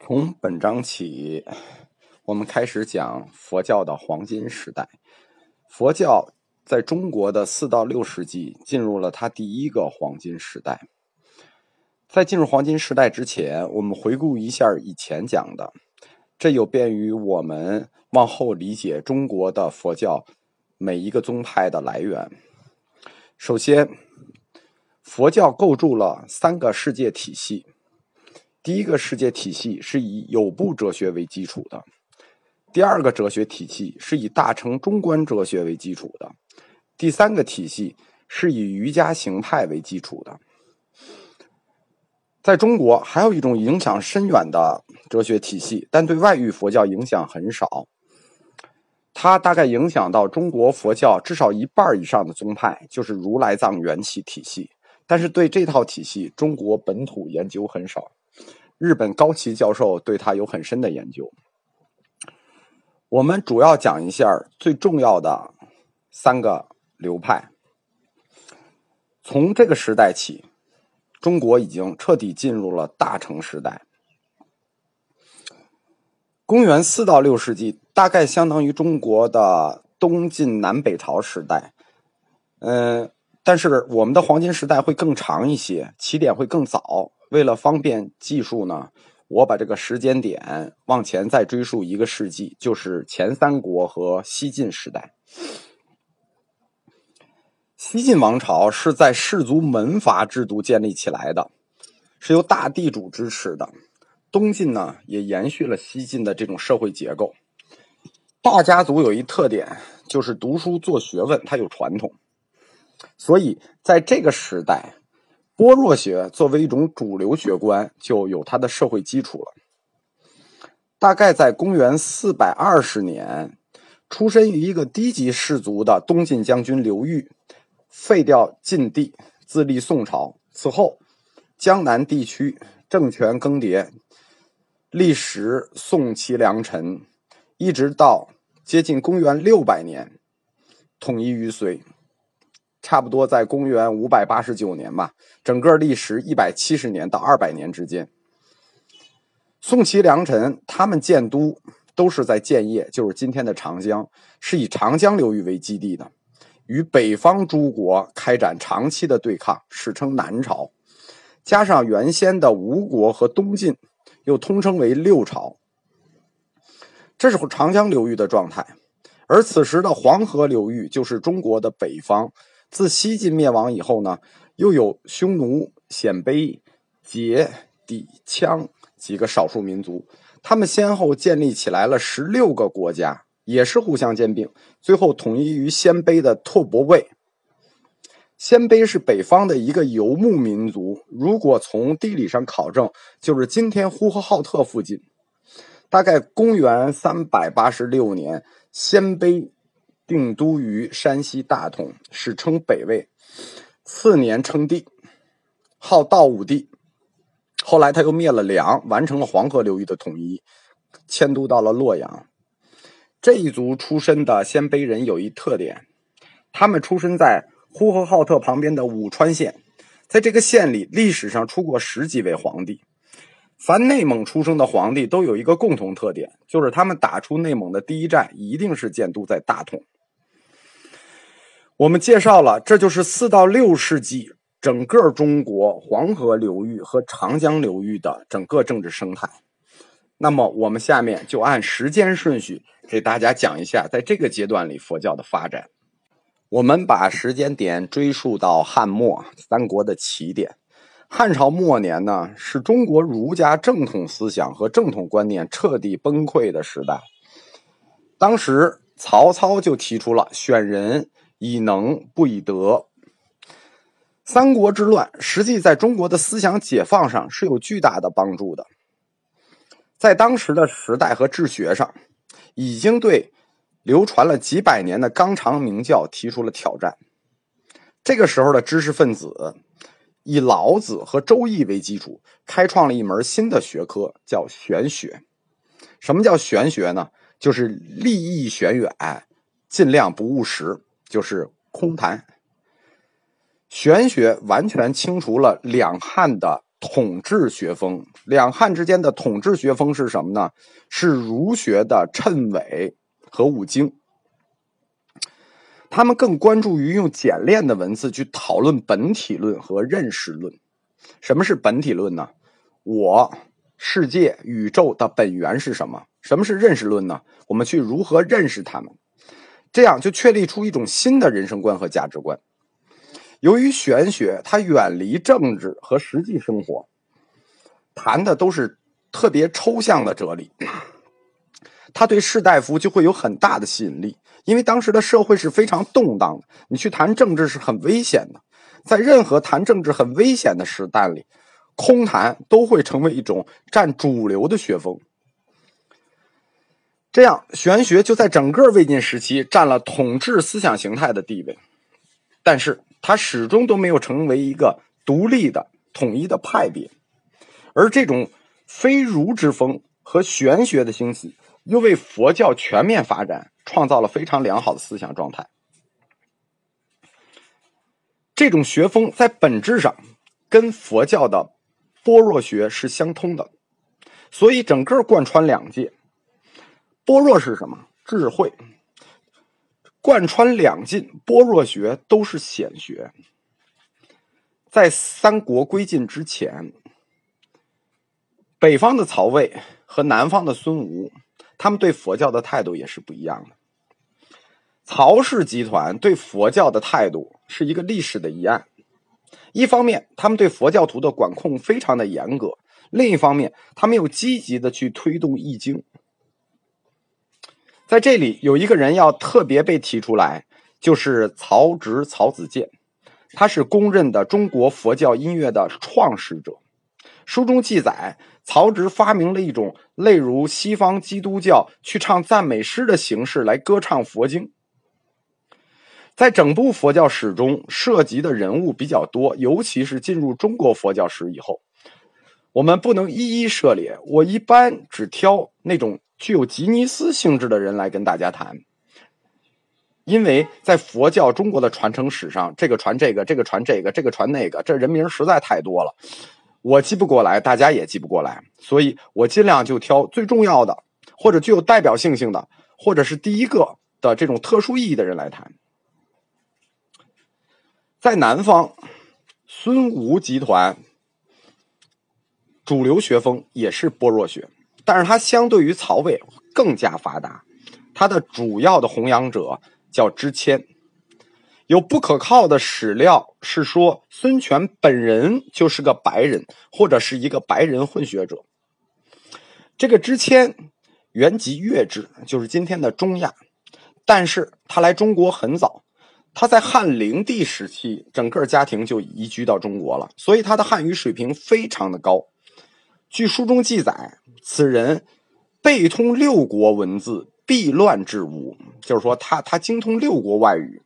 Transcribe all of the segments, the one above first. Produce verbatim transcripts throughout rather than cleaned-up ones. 从本章起，我们开始讲佛教的黄金时代。佛教在中国的四到六世纪进入了它第一个黄金时代。在进入黄金时代之前，我们回顾一下以前讲的，这有便于我们往后理解中国的佛教每一个宗派的来源。首先，佛教构筑了三个世界体系。第一个世界体系是以有部哲学为基础的，第二个哲学体系是以大乘中观哲学为基础的，第三个体系是以瑜伽行派为基础的。在中国还有一种影响深远的哲学体系，但对外域佛教影响很少，它大概影响到中国佛教至少一半以上的宗派，就是如来藏缘起体系，但是对这套体系中国本土研究很少。日本高崎教授对它有很深的研究。我们主要讲一下最重要的三个流派。从这个时代起，中国已经彻底进入了大乘时代。公元四到六世纪，大概相当于中国的东晋南北朝时代。嗯，但是我们的黄金时代会更长一些，起点会更早。为了方便技术呢，我把这个时间点往前再追溯一个世纪，就是前三国和西晋时代。西晋王朝是在士族门阀制度建立起来的，是由大地主支持的。东晋呢，也延续了西晋的这种社会结构。大家族有一特点，就是读书做学问，它有传统。所以在这个时代，般若学作为一种主流学观就有它的社会基础了。大概在公元四百二十年，出身于一个低级士族的东晋将军刘裕废掉晋帝，自立宋朝。此后江南地区政权更迭，历时宋齐梁陈，一直到接近公元六百年统一于隋。差不多在公元五百八十九年吧，整个历时一百七十年到二百年之间。宋齐梁陈他们建都都是在建业，就是今天的长江，是以长江流域为基地的，与北方诸国开展长期的对抗，史称南朝。加上原先的吴国和东晋，又通称为六朝。这是长江流域的状态。而此时的黄河流域就是中国的北方。自西晋灭亡以后呢，又有匈奴、鲜卑、羯、氐、羌几个少数民族，他们先后建立起来了十六个国家，也是互相兼并，最后统一于鲜卑的拓跋卫。鲜卑是北方的一个游牧民族，如果从地理上考证，就是今天呼和浩特附近。大概公元三百八十六年，鲜卑定都于山西大同，史称北魏。次年称帝，号道武帝。后来他又灭了梁，完成了黄河流域的统一，迁都到了洛阳。这一族出身的鲜卑人有一特点，他们出身在呼和浩特旁边的武川县，在这个县里历史上出过十几位皇帝。凡内蒙出生的皇帝都有一个共同特点，就是他们打出内蒙的第一战一定是建都在大同。我们介绍了，这就是四到六世纪整个中国黄河流域和长江流域的整个政治生态。那么我们下面就按时间顺序给大家讲一下在这个阶段里佛教的发展。我们把时间点追溯到汉末，三国的起点。汉朝末年呢，是中国儒家正统思想和正统观念彻底崩溃的时代。当时曹操就提出了选人以能不以德。三国之乱实际在中国的思想解放上是有巨大的帮助的。在当时的时代和治学上，已经对流传了几百年的纲常名教提出了挑战。这个时候的知识分子以老子和周易为基础，开创了一门新的学科，叫玄学。什么叫玄学呢？就是立意玄远，尽量不务实，就是空谈。玄学完全清除了两汉的统治学风。两汉之间的统治学风是什么呢？是儒学的谶纬和五经。他们更关注于用简练的文字去讨论本体论和认识论。什么是本体论呢？我、世界、宇宙的本源是什么？什么是认识论呢？我们去如何认识它们，这样就确立出一种新的人生观和价值观。由于玄学它远离政治和实际生活，谈的都是特别抽象的哲理，它对士大夫就会有很大的吸引力，因为当时的社会是非常动荡的，你去谈政治是很危险的。在任何谈政治很危险的时代里，空谈都会成为一种占主流的学风。这样，玄学就在整个魏晋时期占了统治思想形态的地位，但是它始终都没有成为一个独立的统一的派别。而这种非儒之风和玄学的兴起，又为佛教全面发展创造了非常良好的思想状态。这种学风在本质上跟佛教的般若学是相通的，所以整个贯穿两界。般若是什么？智慧。贯穿两晋，般若学都是显学。在三国归晋之前，北方的曹魏和南方的孙吴，他们对佛教的态度也是不一样的。曹氏集团对佛教的态度是一个历史的疑案，一方面他们对佛教徒的管控非常的严格，另一方面他们又积极的去推动易经。在这里有一个人要特别被提出来，就是曹植、曹子建，他是公认的中国佛教音乐的创始者。书中记载，曹植发明了一种类如西方基督教去唱赞美诗的形式来歌唱佛经。在整部佛教史中涉及的人物比较多，尤其是进入中国佛教史以后，我们不能一一涉猎，我一般只挑那种具有吉尼斯性质的人来跟大家谈，因为在佛教中国的传承史上，这个传这个，这个传这个，这个传那个，这人名实在太多了，我记不过来，大家也记不过来，所以我尽量就挑最重要的，或者具有代表性性的，或者是第一个的这种特殊意义的人来谈。在南方，孙吴集团主流学风也是般若学，但是它相对于曹魏更加发达，它的主要的弘扬者叫知谦。有不可靠的史料是说，孙权本人就是个白人，或者是一个白人混血者。这个知谦原籍越制，就是今天的中亚，但是他来中国很早，他在汉灵帝时期整个家庭就移居到中国了，所以他的汉语水平非常的高。据书中记载，此人背通六国文字，避乱治巫，就是说他他精通六国外语。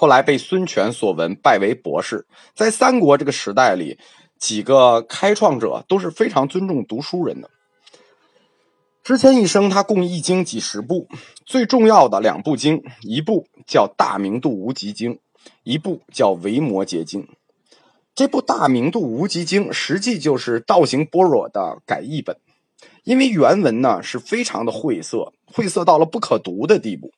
后来被孙权所闻，拜为博士。在三国这个时代里，几个开创者都是非常尊重读书人的。之前一生他共易经几十部，最重要的两部经，一部叫大明度无极经，一部叫维摩诘经。这部大明度无极经实际就是道行般若的改译本，因为原文呢是非常的晦涩，晦涩到了不可读的地步。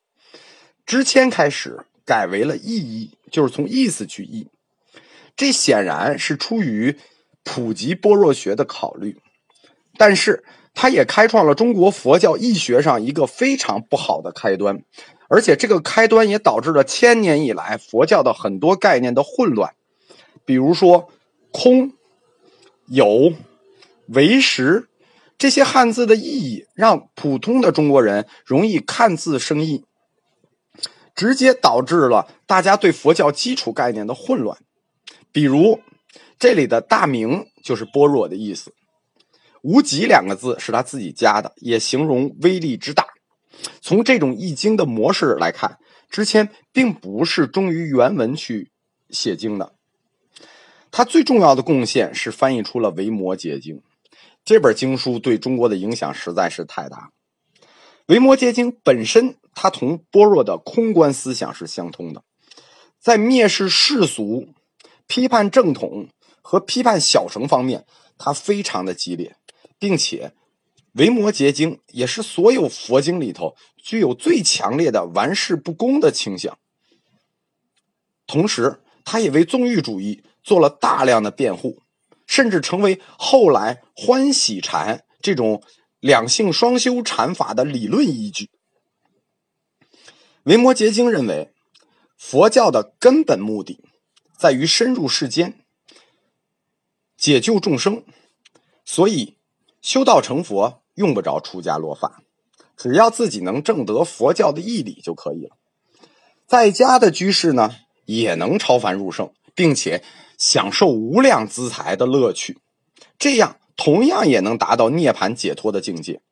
知谦开始改为了意译，就是从意思去译。这显然是出于普及般若学的考虑，但是它也开创了中国佛教义学上一个非常不好的开端，而且这个开端也导致了千年以来佛教的很多概念的混乱。比如说空、有、唯识，这些汉字的意义让普通的中国人容易看字生义，直接导致了大家对佛教基础概念的混乱。比如这里的大明就是般若的意思，无极两个字是他自己加的，也形容威力之大。从这种易经的模式来看，之前并不是忠于原文去写经的。他最重要的贡献是翻译出了《维摩诘经》，这本经书对中国的影响实在是太大。《维摩诘经》本身，它同般若的空观思想是相通的，在蔑视世俗、批判正统和批判小乘方面，它非常的激烈，并且维摩诘经也是所有佛经里头具有最强烈的玩世不恭的倾向。同时，他也为纵欲主义做了大量的辩护，甚至成为后来欢喜禅这种两性双修禅法的理论依据。维摩诘经认为，佛教的根本目的在于深入世间，解救众生，所以修道成佛用不着出家落发，只要自己能证得佛教的义理就可以了。在家的居士呢，也能超凡入圣，并且享受无量资财的乐趣，这样同样也能达到涅槃解脱的境界。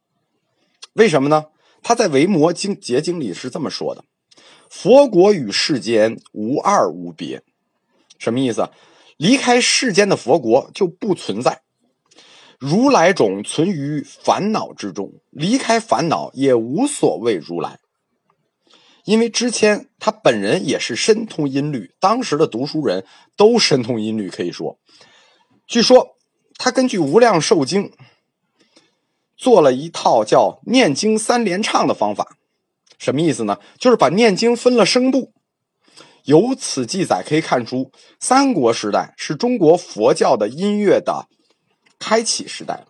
为什么呢？他在维摩诘经里是这么说的：佛国与世间无二无别。什么意思？离开世间的佛国就不存在，如来种存于烦恼之中，离开烦恼也无所谓如来。因为之前他本人也是深通音律，当时的读书人都深通音律，可以说，据说他根据《无量寿经》做了一套叫念经三连唱的方法。什么意思呢？就是把念经分了声部。由此记载可以看出，三国时代是中国佛教的音乐的开启时代，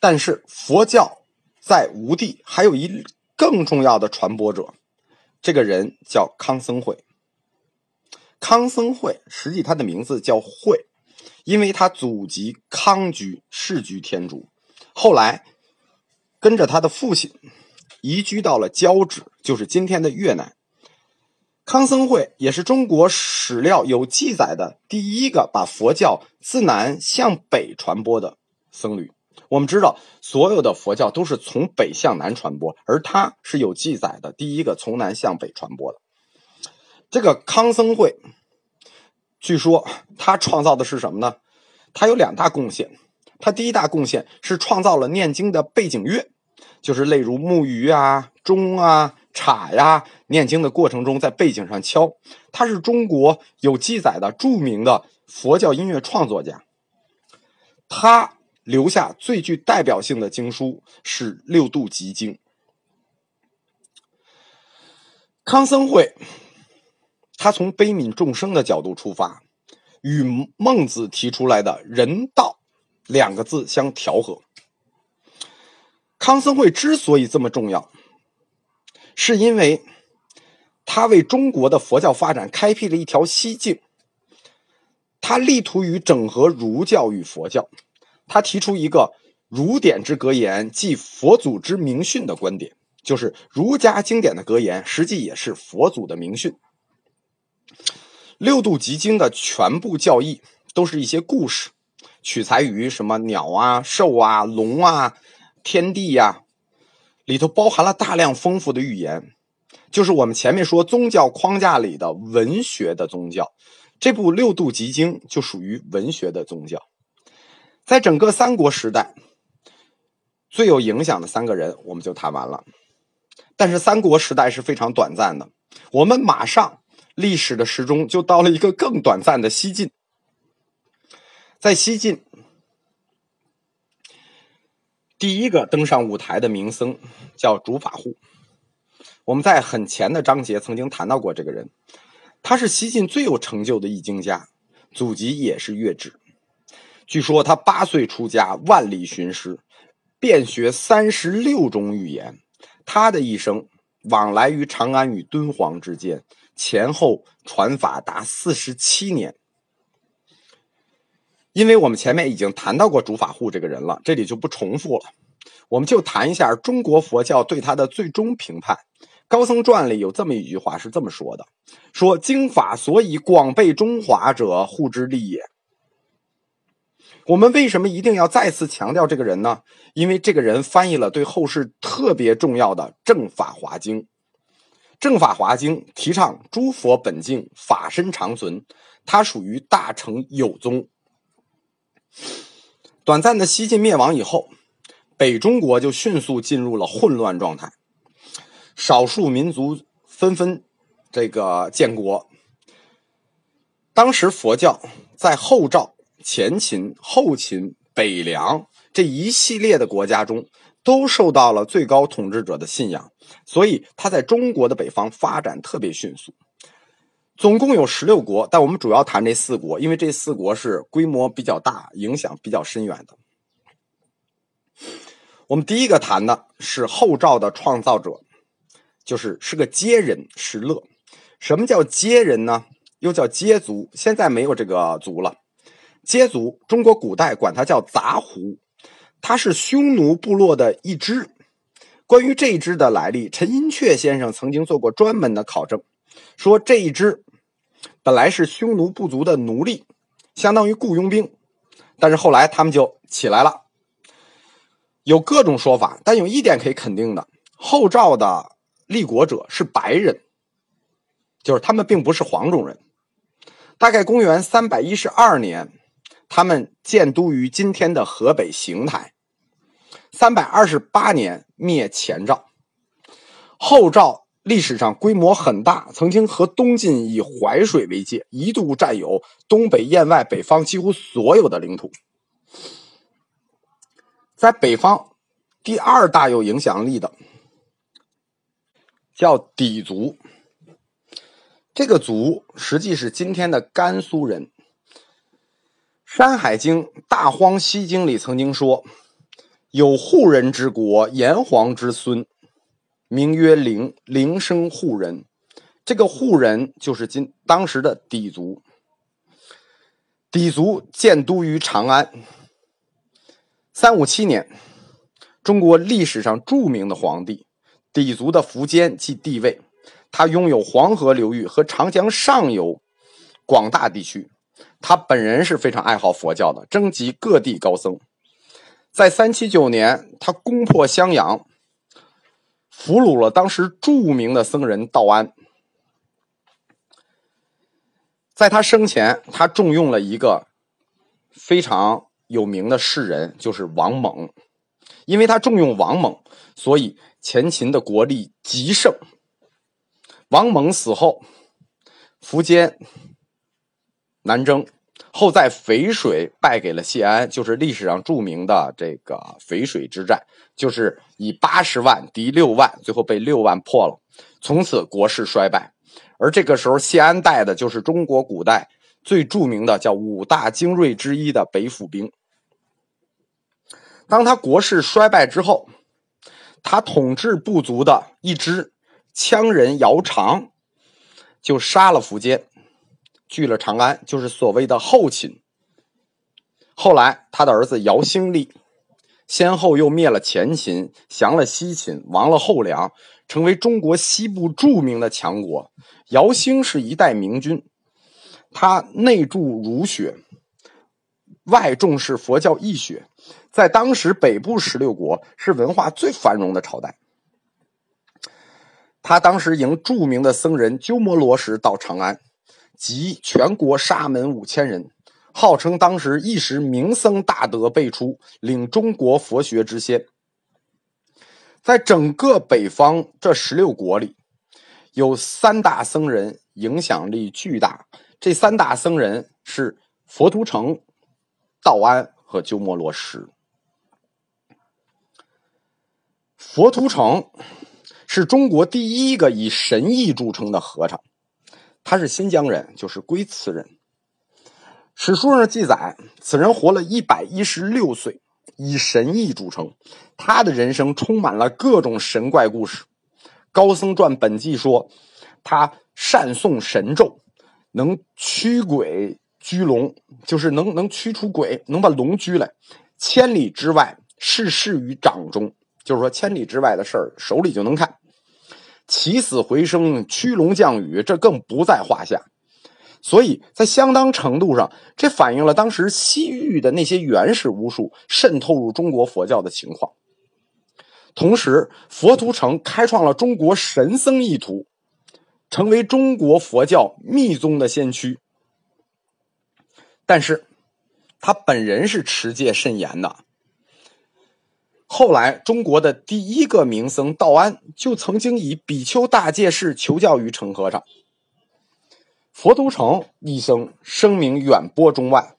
但是佛教在吴地还有一更重要的传播者，这个人叫康僧慧。康僧慧实际他的名字叫慧，因为他祖籍康居，世居天竺，后来跟着他的父亲移居到了交趾，就是今天的越南。康僧慧也是中国史料有记载的第一个把佛教自南向北传播的僧侣。我们知道所有的佛教都是从北向南传播，而他是有记载的第一个从南向北传播的。这个康僧慧据说他创造的是什么呢？他有两大贡献。他第一大贡献是创造了念经的背景乐，就是例如木鱼啊、钟啊、镲呀，念经的过程中在背景上敲。他是中国有记载的著名的佛教音乐创作家，他留下最具代表性的经书是《六度集经》。康僧慧他从悲悯众生的角度出发，与孟子提出来的人道两个字相调和。康僧慧之所以这么重要，是因为他为中国的佛教发展开辟了一条西径，他力图于整合儒教与佛教。他提出一个儒典之格言即佛祖之明训的观点，就是儒家经典的格言实际也是佛祖的明训。六度集经的全部教义都是一些故事，取材于什么鸟啊、兽啊、龙啊、天地啊，里头包含了大量丰富的寓言，就是我们前面说宗教框架里的文学的宗教，这部六度集经就属于文学的宗教。在整个三国时代最有影响的三个人我们就谈完了，但是三国时代是非常短暂的，我们马上历史的时钟就到了一个更短暂的西晋。在西晋，第一个登上舞台的名僧叫竺法护，我们在很前的章节曾经谈到过这个人，他是西晋最有成就的译经家，祖籍也是月支。据说他八岁出家，万里寻师，遍学三十六种语言。他的一生往来于长安与敦煌之间，前后传法达四十七年。因为我们前面已经谈到过竺法护这个人了，这里就不重复了，我们就谈一下中国佛教对他的最终评判。高僧传里有这么一句话是这么说的，说经法所以广被中华者，护之利也。我们为什么一定要再次强调这个人呢？因为这个人翻译了对后世特别重要的正法华经。正法华经提倡诸佛本净，法身长存，它属于大乘有宗。短暂的西晋灭亡以后，北中国就迅速进入了混乱状态，少数民族纷纷这个建国，当时佛教在后赵、前秦、后秦、北凉这一系列的国家中都受到了最高统治者的信仰，所以它在中国的北方发展特别迅速。总共有十六国，但我们主要谈这四国，因为这四国是规模比较大，影响比较深远的。我们第一个谈的是后赵的创造者，就是是个羯人石勒。什么叫羯人呢？又叫羯族，现在没有这个族了。羯族中国古代管它叫杂胡，它是匈奴部落的一支。关于这一支的来历，陈寅恪先生曾经做过专门的考证，说这一支本来是匈奴部族的奴隶，相当于雇佣兵，但是后来他们就起来了。有各种说法，但有一点可以肯定的，后赵的立国者是白人，就是他们并不是黄种人。大概公元三百一十二年，他们建都于今天的河北邢台。三百二十八年灭前赵。后赵历史上规模很大，曾经和东晋以淮水为界，一度占有东北燕外北方几乎所有的领土。在北方第二大有影响力的叫氐族，这个族实际是今天的甘肃人。《山海经·大荒西经》里曾经说，有户人之国，炎黄之孙，名曰灵，灵生户人。这个户人就是今当时的氐族。氐族建都于长安。三五七年，中国历史上著名的皇帝氐族的苻坚即帝位，他拥有黄河流域和长江上游广大地区，他本人是非常爱好佛教的，征集各地高僧。在三七九年，他攻破襄阳，俘虏了当时著名的僧人道安。在他生前，他重用了一个非常有名的士人，就是王猛。因为他重用王猛，所以前秦的国力极盛。王猛死后，苻坚南征，后在淝水败给了谢安，就是历史上著名的这个淝水之战，就是以八十万敌六万，最后被六万破了，从此国势衰败。而这个时候谢安带的就是中国古代最著名的叫五大精锐之一的北府兵。当他国势衰败之后，他统治部族的一支羌人姚苌就杀了苻坚，据了长安，就是所谓的后秦。后来他的儿子姚兴立先后又灭了前秦，降了西秦，亡了后梁，成为中国西部著名的强国。姚兴是一代明君，他内注儒学，外重视佛教义学，在当时北部十六国是文化最繁荣的朝代。他当时迎著名的僧人鸠摩罗什到长安，集全国沙门五千人，号称当时一时名僧大德辈出，领中国佛学之先。在整个北方这十六国里，有三大僧人影响力巨大，这三大僧人是佛图澄、道安和鸠摩罗什。佛图澄是中国第一个以神意著称的和尚，他是新疆人，就是龟兹人。史书上记载，此人活了一百一十六岁，以神意著称。他的人生充满了各种神怪故事。《高僧传本纪》说，他善诵神咒，能驱鬼拘龙，就是能能驱除鬼，能把龙拘来。千里之外，事事于掌中，就是说千里之外的事儿手里就能看。起死回生，驱龙降雨，这更不在话下。所以在相当程度上，这反映了当时西域的那些原始巫术渗透入中国佛教的情况。同时，佛图澄开创了中国神僧一途，成为中国佛教密宗的先驱。但是他本人是持戒甚严的。后来中国的第一个名僧道安就曾经以比丘大戒士求教于成和尚。佛图澄一生声名远播中外，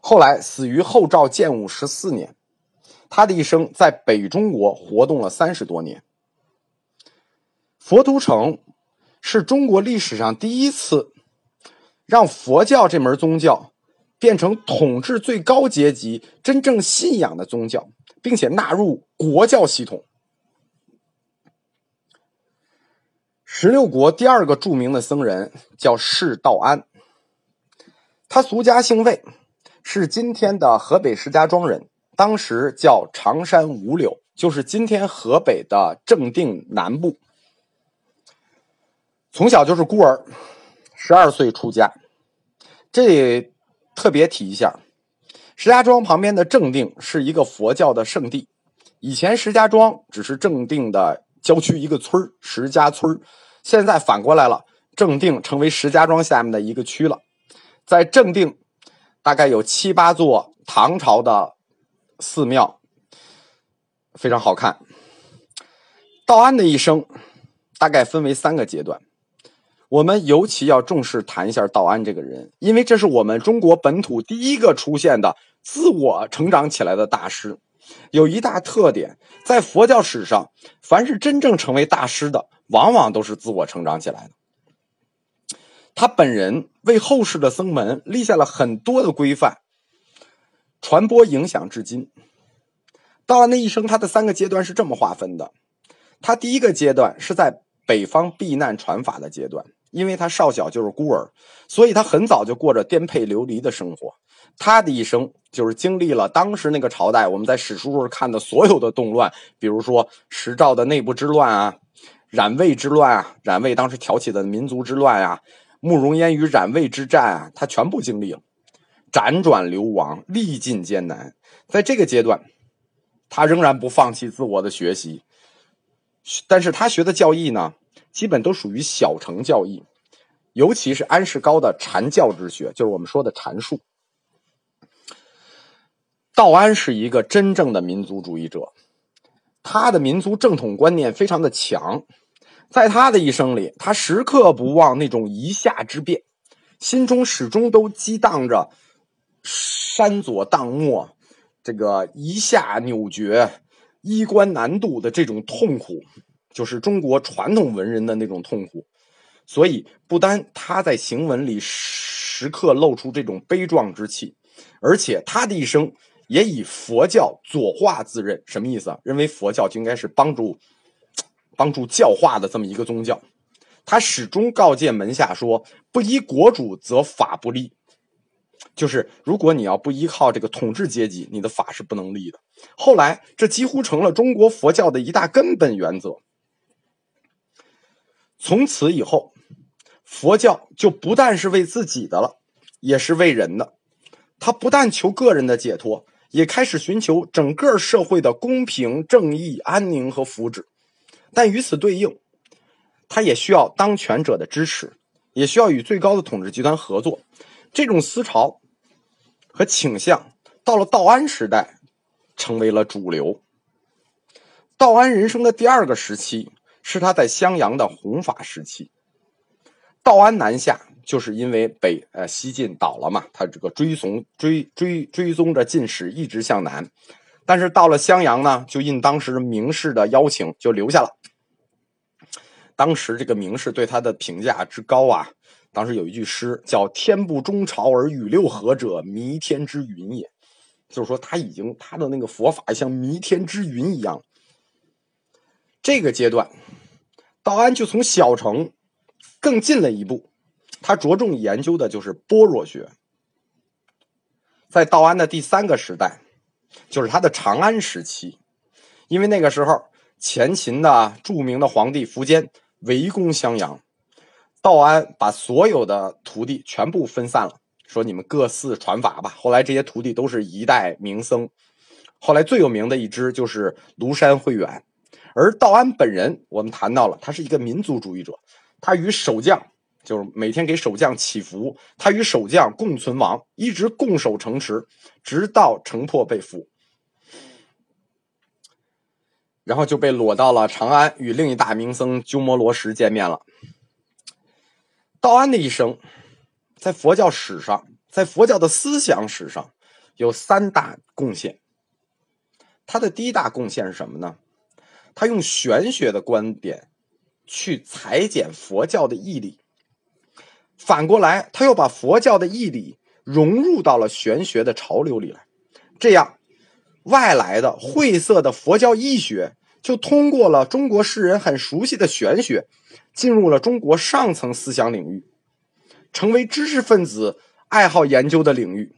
后来死于后赵建武十四年。他的一生在北中国活动了三十多年。佛图澄是中国历史上第一次让佛教这门宗教变成统治最高阶级真正信仰的宗教，并且纳入国教系统。十六国第二个著名的僧人叫释道安，他俗家姓魏，是今天的河北石家庄人，当时叫常山五柳，就是今天河北的正定南部。从小就是孤儿，十二岁出家。这里特别提一下，石家庄旁边的正定是一个佛教的圣地，以前石家庄只是正定的郊区一个村，石家村。现在反过来了，正定成为石家庄下面的一个区了。在正定大概有七八座唐朝的寺庙，非常好看。道安的一生大概分为三个阶段，我们尤其要重视谈一下道安这个人，因为这是我们中国本土第一个出现的自我成长起来的大师。有一大特点，在佛教史上，凡是真正成为大师的，往往都是自我成长起来的。他本人为后世的僧门立下了很多的规范，传播影响至今。道安的一生，他的三个阶段是这么划分的。他第一个阶段是在北方避难传法的阶段，因为他少小就是孤儿，所以他很早就过着颠沛流离的生活。他的一生就是经历了当时那个朝代我们在史书上看的所有的动乱，比如说石赵的内部之乱啊，冉魏之乱啊，冉魏当时挑起的民族之乱啊，慕容嫣与冉魏之战啊，他全部经历了，辗转流亡，历尽艰难。在这个阶段，他仍然不放弃自我的学习，但是他学的教义呢，基本都属于小乘教义，尤其是安世高的禅教之学，就是我们说的禅术。道安是一个真正的民族主义者，他的民族正统观念非常的强，在他的一生里，他时刻不忘那种一夏之变，心中始终都激荡着山左荡漠，这个一夏扭绝，衣冠南渡的这种痛苦，就是中国传统文人的那种痛苦。所以不单他在行文里时刻露出这种悲壮之气，而且他的一生也以佛教左化自认。什么意思啊？认为佛教就应该是帮助帮助教化的这么一个宗教。他始终告诫门下说，不依国主则法不立，就是如果你要不依靠这个统治阶级，你的法是不能立的。后来这几乎成了中国佛教的一大根本原则。从此以后，佛教就不但是为自己的了，也是为人的。他不但求个人的解脱，也开始寻求整个社会的公平、正义、安宁和福祉。但与此对应，他也需要当权者的支持，也需要与最高的统治集团合作。这种思潮和倾向到了道安时代成为了主流。道安人生的第二个时期是他在襄阳的弘法时期。道安南下就是因为北呃西晋倒了嘛，他这个追从追追追踪着晋史一直向南，但是到了襄阳呢，就应当时名士的邀请就留下了。当时这个名士对他的评价之高啊，当时有一句诗叫天不终朝而雨六合者，弥天之云也，就是说他已经他的那个佛法像弥天之云一样。这个阶段道安就从小乘更进了一步，他着重研究的就是般若学。在道安的第三个时代就是他的长安时期，因为那个时候前秦的著名的皇帝苻坚围攻襄阳，道安把所有的徒弟全部分散了，说你们各自传法吧。后来这些徒弟都是一代名僧，后来最有名的一支就是庐山慧远。而道安本人我们谈到了，他是一个民族主义者，他与守将就是每天给守将祈福，他与守将共存亡，一直共守城池，直到城破被俘，然后就被裸到了长安，与另一大名僧鸠摩罗什见面了。道安的一生在佛教史上，在佛教的思想史上有三大贡献。他的第一大贡献是什么呢？他用玄学的观点去裁剪佛教的义理，反过来他又把佛教的义理融入到了玄学的潮流里来，这样外来的晦涩的佛教义学就通过了中国世人很熟悉的玄学，进入了中国上层思想领域，成为知识分子爱好研究的领域。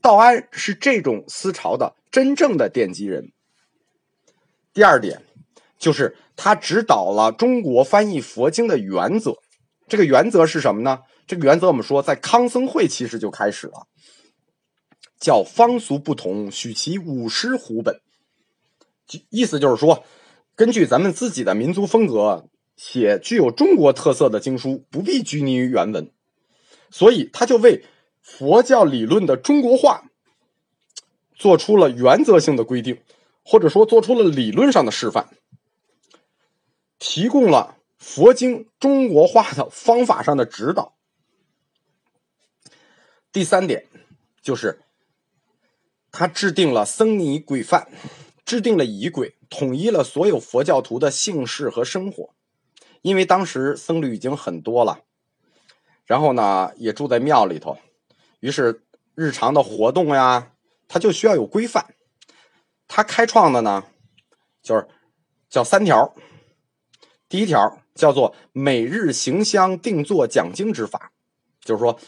道安是这种思潮的真正的奠基人。第二点就是他指导了中国翻译佛经的原则。这个原则是什么呢？这个原则我们说在康僧会其实就开始了，叫方俗不同，许其五师胡本。意思就是说，根据咱们自己的民族风格写具有中国特色的经书，不必拘泥于原文。所以他就为佛教理论的中国化做出了原则性的规定，或者说做出了理论上的示范，提供了佛经中国化的方法上的指导。第三点就是他制定了僧尼规范，制定了仪轨，统一了所有佛教徒的姓氏和生活。因为当时僧侣已经很多了，然后呢也住在庙里头，于是日常的活动呀，他就需要有规范。他开创的呢就是叫三条。第一条叫做每日行香定坐讲经之法，就是说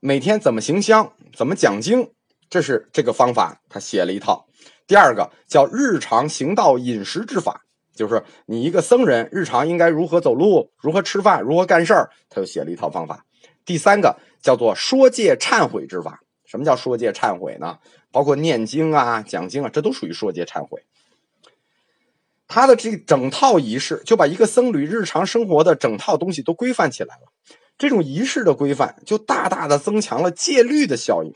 每天怎么行香怎么讲经，这是这个方法他写了一套。第二个叫日常行道饮食之法，就是你一个僧人日常应该如何走路，如何吃饭，如何干事儿，他又写了一套方法。第三个叫做说戒忏悔之法。什么叫说戒忏悔呢？包括念经啊讲经啊，这都属于说戒忏悔。他的这整套仪式就把一个僧侣日常生活的整套东西都规范起来了，这种仪式的规范就大大的增强了戒律的效应。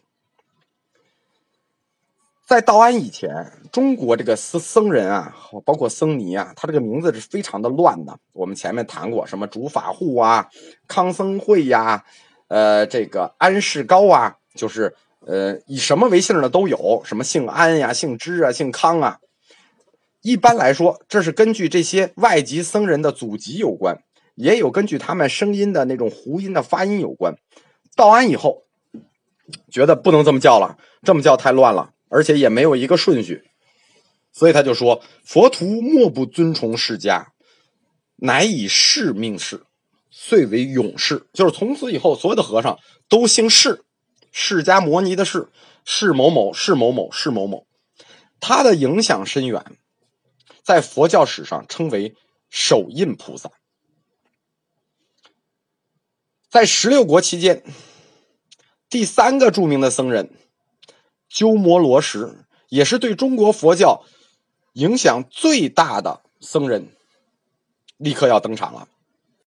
在道安以前，中国这个僧人啊，包括僧尼啊，他这个名字是非常的乱的。我们前面谈过什么竺法护啊、康僧会呀、啊、呃这个安世高啊，就是呃以什么为姓的都有，什么姓安呀、啊、姓支啊、姓康啊。一般来说，这是根据这些外籍僧人的祖籍有关，也有根据他们声音的那种胡音的发音有关。道安以后觉得不能这么叫了，这么叫太乱了，而且也没有一个顺序，所以他就说：佛徒莫不尊崇释家，乃以释命世，遂为永世。就是从此以后，所有的和尚都姓释，释迦摩尼的释，释某某，释某某，释某某。他的影响深远，在佛教史上称为首印菩萨。在十六国期间，第三个著名的僧人鸠摩罗什，也是对中国佛教影响最大的僧人，立刻要登场了。